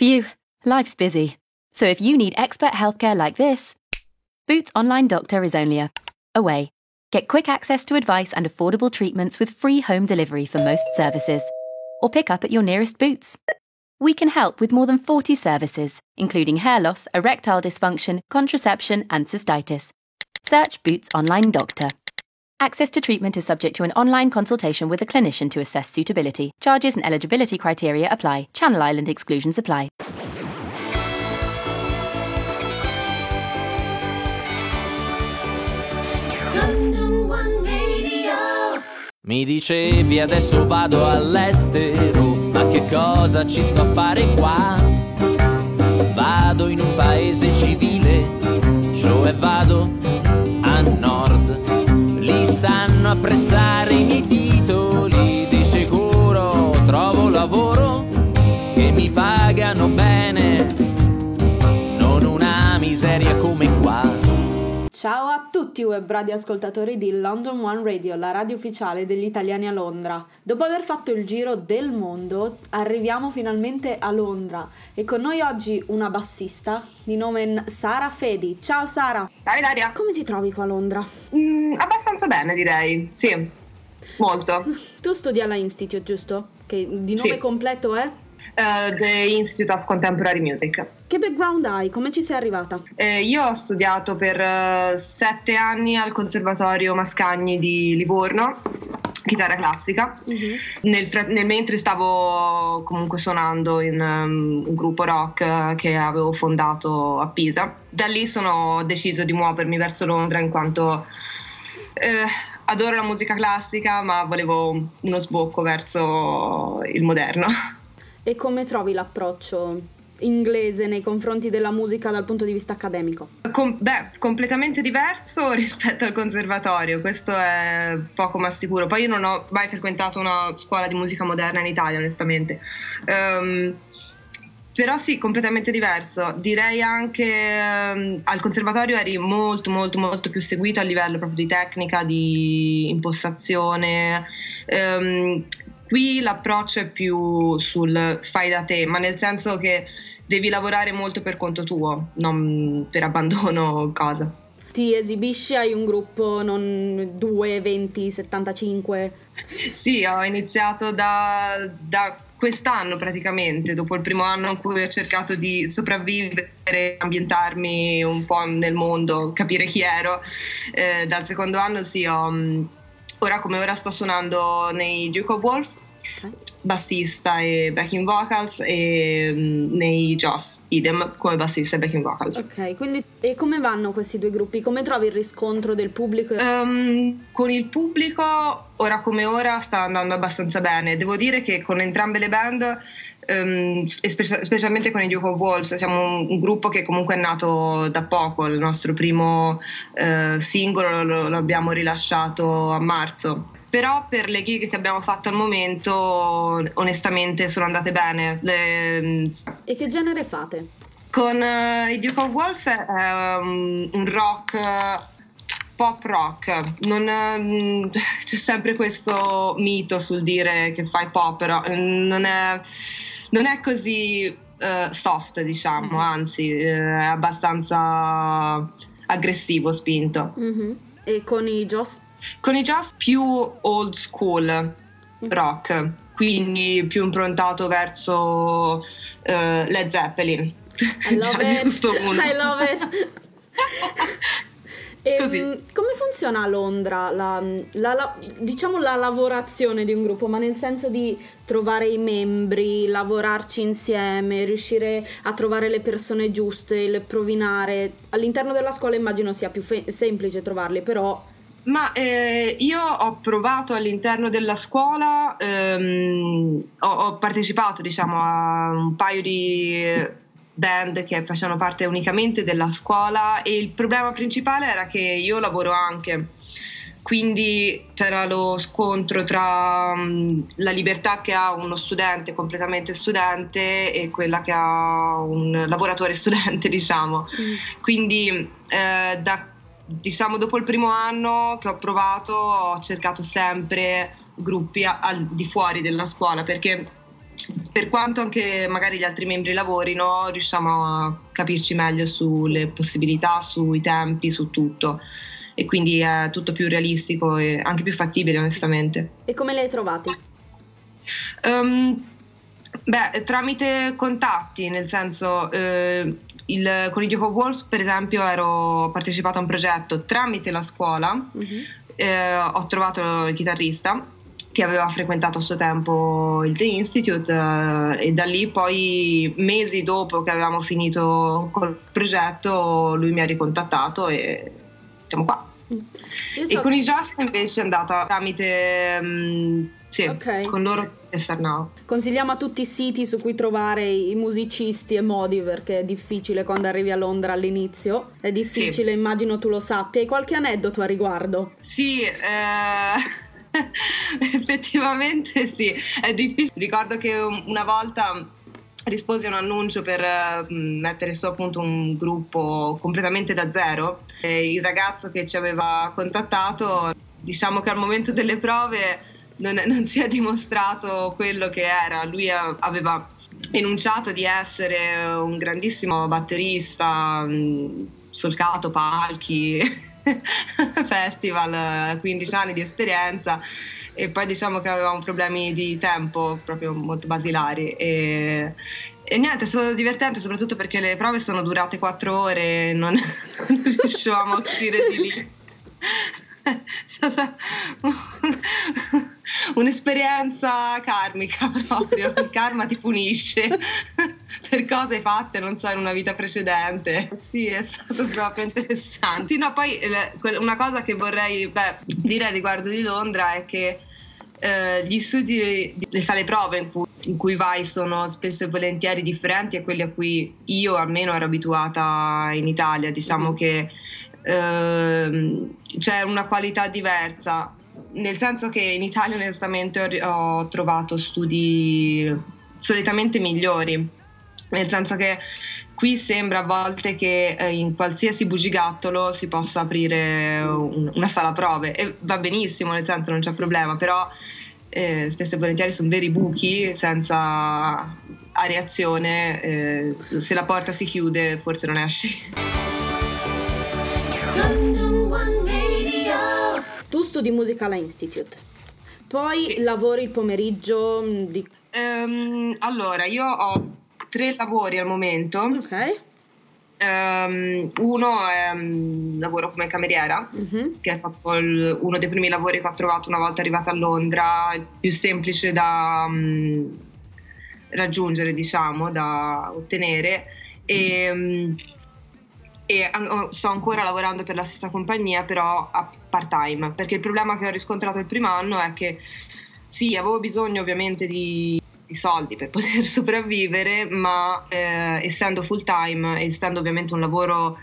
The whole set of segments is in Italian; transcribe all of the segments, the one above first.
Phew, life's busy. So if you need expert healthcare like this, Boots Online Doctor is only a away. Get quick access to advice and affordable treatments with free home delivery for most services. Or pick up at your nearest Boots. We can help with more than 40 services, including hair loss, erectile dysfunction, contraception, and cystitis. Search Boots Online Doctor. Access to treatment is subject to an online consultation with a clinician to assess suitability. Charges and eligibility criteria apply. Channel Island exclusions apply. London One Radio. Mi dicevi adesso vado all'estero, ma che cosa ci sto a fare qua? Vado in un paese civile, cioè vado a nord. Li sanno apprezzare i miei titoli, di sicuro trovo lavoro che mi pagano bene, non una miseria come qua. Ciao a tutti web radio ascoltatori di London One Radio, la radio ufficiale degli italiani a Londra. Dopo aver fatto il giro del mondo, arriviamo finalmente a Londra e con noi oggi una bassista di nome Sara Fedi. Ciao Sara! Ciao Ilaria! Come ti trovi qua a Londra? Abbastanza bene direi, sì, molto. Tu studi alla Institute, giusto? Che di nome sì. Completo è? The Institute of Contemporary Music. Che background hai? Come ci sei arrivata? Io ho studiato per 7 anni al Conservatorio Mascagni di Livorno, chitarra classica. Uh-huh. Nel mentre stavo comunque suonando in un gruppo rock che avevo fondato a Pisa. Da lì ho deciso di muovermi verso Londra in quanto adoro la musica classica, ma volevo uno sbocco verso il moderno. E come trovi l'approccio inglese nei confronti della musica dal punto di vista accademico? Completamente diverso rispetto al conservatorio, questo è poco ma sicuro. Poi io non ho mai frequentato una scuola di musica moderna in Italia, onestamente. Però sì, completamente diverso. Direi anche al conservatorio eri molto molto molto più seguito a livello proprio di tecnica, di impostazione. Qui l'approccio è più sul fai da te, ma nel senso che devi lavorare molto per conto tuo, non per abbandono o cosa. Ti esibisci, hai un gruppo, non 2, 20, 75? Sì, ho iniziato da quest'anno praticamente, dopo il primo anno in cui ho cercato di sopravvivere, ambientarmi un po' nel mondo, capire chi ero. Dal secondo anno sì, ora come ora sto suonando nei Duke of Wolves, bassista e backing vocals, e nei Joss, idem, come bassista e backing vocals. Ok, quindi e come vanno questi due gruppi? Come trovi il riscontro del pubblico? Con il pubblico, ora come ora, sta andando abbastanza bene. Devo dire che con entrambe le band, specialmente con i Duke of Wolves, siamo un gruppo che comunque è nato da poco. Il nostro primo singolo lo abbiamo rilasciato a marzo, però per le gig che abbiamo fatto al momento onestamente sono andate bene. E che genere fate? Con i Duke of Wolves è un rock, pop rock. C'è sempre questo mito sul dire che fai pop, però non è così soft, diciamo, anzi è abbastanza aggressivo, spinto. Mm-hmm. E con i Joss? Con i Joss più old school rock, quindi più improntato verso Led Zeppelin. Già, giusto uno. I love it. Come funziona a Londra la lavorazione di un gruppo, ma nel senso di trovare i membri, lavorarci insieme, riuscire a trovare le persone giuste, le provinare? All'interno della scuola immagino sia più semplice trovarli, però... Ma io ho provato all'interno della scuola, ho partecipato diciamo a un paio di band che facevano parte unicamente della scuola, e il problema principale era che io lavoro anche, quindi c'era lo scontro tra la libertà che ha uno studente completamente studente e quella che ha un lavoratore studente, diciamo. Quindi dopo il primo anno che ho provato ho cercato sempre gruppi al di fuori della scuola, perché per quanto anche magari gli altri membri lavorino, riusciamo a capirci meglio sulle possibilità, sui tempi, su tutto, e quindi è tutto più realistico e anche più fattibile, onestamente. E come le hai trovate? Beh, tramite contatti, nel senso, con il Duke of Wolves, per esempio, ho partecipato a un progetto tramite la scuola, ho trovato il chitarrista che aveva frequentato a suo tempo il The Institute, e da lì poi, mesi dopo che avevamo finito col progetto, lui mi ha ricontattato e siamo qua. E con i Joss invece è andata tramite... con loro e Star Now. Consigliamo a tutti i siti su cui trovare i musicisti e modi, perché è difficile quando arrivi a Londra all'inizio. È difficile, immagino tu lo sappia. Hai qualche aneddoto a riguardo? Effettivamente sì, è difficile. Ricordo che una volta risposi a un annuncio per mettere su appunto un gruppo completamente da zero, e il ragazzo che ci aveva contattato, diciamo che al momento delle prove non si è dimostrato quello che era. Lui aveva enunciato di essere un grandissimo batterista, solcato palchi, festival, 15 anni di esperienza, e poi diciamo che avevamo problemi di tempo proprio molto basilari, e niente, è stato divertente soprattutto perché le prove sono durate 4 ore, non riuscivamo a uscire di lì. È stata un'esperienza karmica proprio, il karma ti punisce per cose fatte, non so, in una vita precedente. Sì, è stato proprio interessante. No, poi una cosa che vorrei dire a riguardo di Londra è che gli studi, le sale prove in cui vai sono spesso e volentieri differenti a quelli a cui io almeno ero abituata in Italia, diciamo che c'è una qualità diversa, nel senso che in Italia onestamente ho trovato studi solitamente migliori, nel senso che qui sembra a volte che in qualsiasi bugigattolo si possa aprire una sala prove, e va benissimo, nel senso non c'è problema, però spesso e volentieri sono veri buchi senza areazione, se la porta si chiude forse non esci. London ONE Radio. Tu studi musica alla Institute, poi lavori il pomeriggio di... allora, io ho 3 lavori al momento. Ok. Uno è lavoro come cameriera, che è stato uno dei primi lavori che ho trovato una volta arrivata a Londra, più semplice da raggiungere, diciamo, da ottenere, e sto ancora lavorando per la stessa compagnia, però a part time, perché il problema che ho riscontrato il primo anno è che sì, avevo bisogno ovviamente di soldi per poter sopravvivere, ma essendo full time, essendo ovviamente un lavoro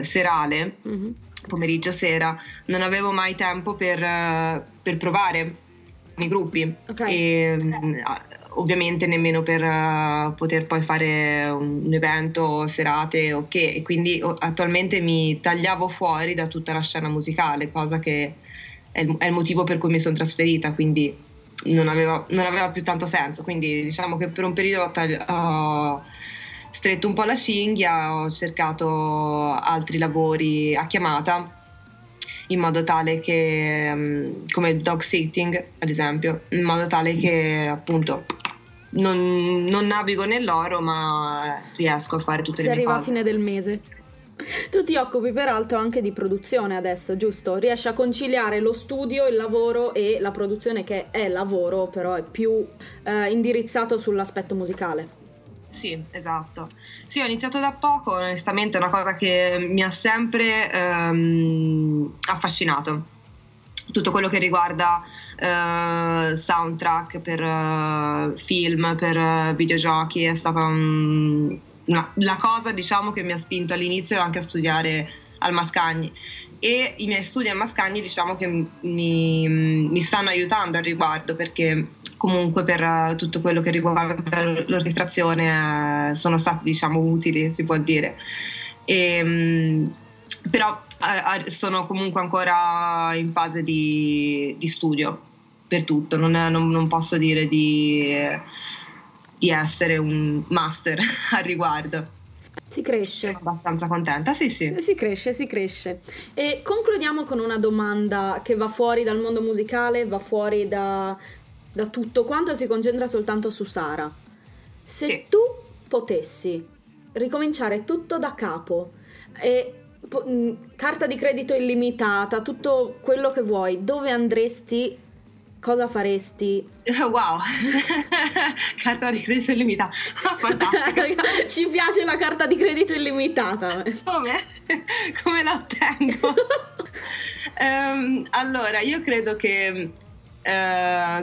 serale, pomeriggio sera, non avevo mai tempo per provare con i gruppi, e ovviamente nemmeno per poter poi fare un evento, serate, e quindi attualmente mi tagliavo fuori da tutta la scena musicale, cosa che è il motivo per cui mi sono trasferita, quindi non aveva più tanto senso, quindi diciamo che per un periodo ho stretto un po' la cinghia, ho cercato altri lavori a chiamata, in modo tale che, come il dog sitting ad esempio, in modo tale che appunto non navigo nell'oro, ma riesco a fare tutte le mie cose. Si arriva a fine del mese. Tu ti occupi peraltro anche di produzione adesso, giusto? Riesci a conciliare lo studio, il lavoro e la produzione, che è lavoro però è più indirizzato sull'aspetto musicale. Sì, esatto. Sì, ho iniziato da poco, onestamente è una cosa che mi ha sempre affascinato. Tutto quello che riguarda soundtrack per film, per videogiochi, è stata la cosa, diciamo, che mi ha spinto all'inizio anche a studiare al Mascagni, e i miei studi al Mascagni, diciamo, che mi stanno aiutando al riguardo, perché comunque per tutto quello che riguarda l'orchestrazione sono stati, diciamo, utili, si può dire, però sono comunque ancora in fase di studio per tutto, non posso dire di di essere un master al riguardo. Si cresce. Sono abbastanza contenta, sì sì. Si cresce. E concludiamo con una domanda che va fuori dal mondo musicale, va fuori da tutto quanto, si concentra soltanto su Sara. Se sì. Tu potessi ricominciare tutto da capo, carta di credito illimitata, tutto quello che vuoi, dove andresti? Cosa faresti? Wow, carta di credito illimitata, fantastico. Ci piace la carta di credito illimitata. Come la ottengo? Allora, io credo che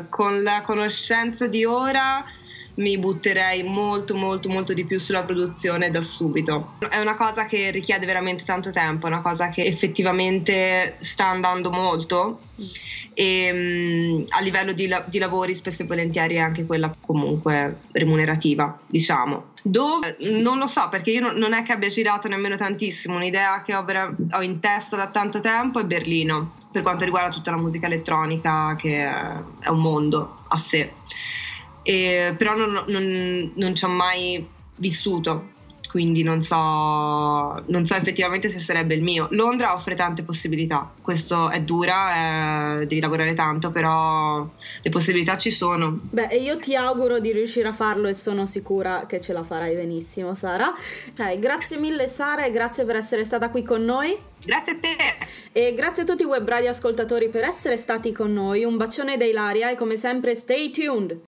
con la conoscenza di ora mi butterei molto di più sulla produzione da subito. È una cosa che richiede veramente tanto tempo, è una cosa che effettivamente sta andando molto e a livello di lavori spesso e volentieri è anche quella comunque remunerativa, diciamo. Dove? Non lo so, perché io non è che abbia girato nemmeno tantissimo. Un'idea che ho in testa da tanto tempo è Berlino, per quanto riguarda tutta la musica elettronica, che è un mondo a sé. Però non ci ho mai vissuto, quindi non so effettivamente se sarebbe il mio. Londra offre tante possibilità, questo è dura, devi lavorare tanto, però le possibilità ci sono. Beh, io ti auguro di riuscire a farlo e sono sicura che ce la farai benissimo, Sara. Okay, grazie mille Sara e grazie per essere stata qui con noi. Grazie a te e grazie a tutti i web radio ascoltatori per essere stati con noi. Un bacione da Ilaria e come sempre stay tuned.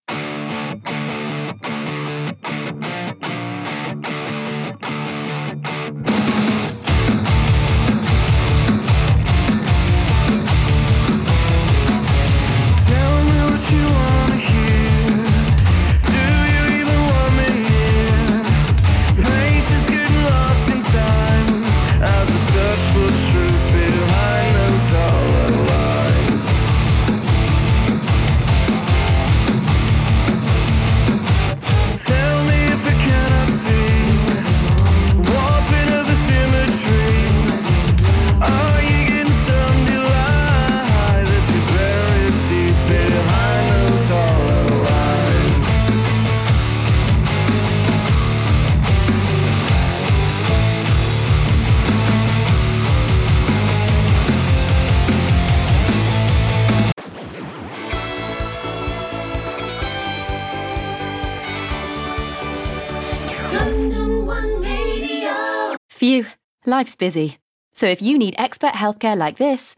Life's busy, so if you need expert healthcare like this,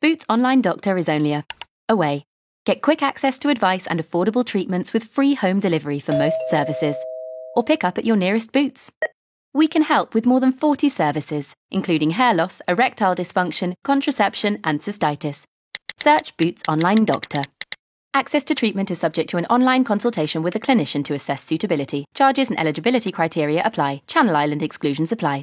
Boots Online Doctor is only a away. Get quick access to advice and affordable treatments with free home delivery for most services, or pick up at your nearest Boots. We can help with more than 40 services, including hair loss, erectile dysfunction, contraception, and cystitis. Search Boots Online Doctor. Access to treatment is subject to an online consultation with a clinician to assess suitability. Charges and eligibility criteria apply. Channel Island exclusions apply.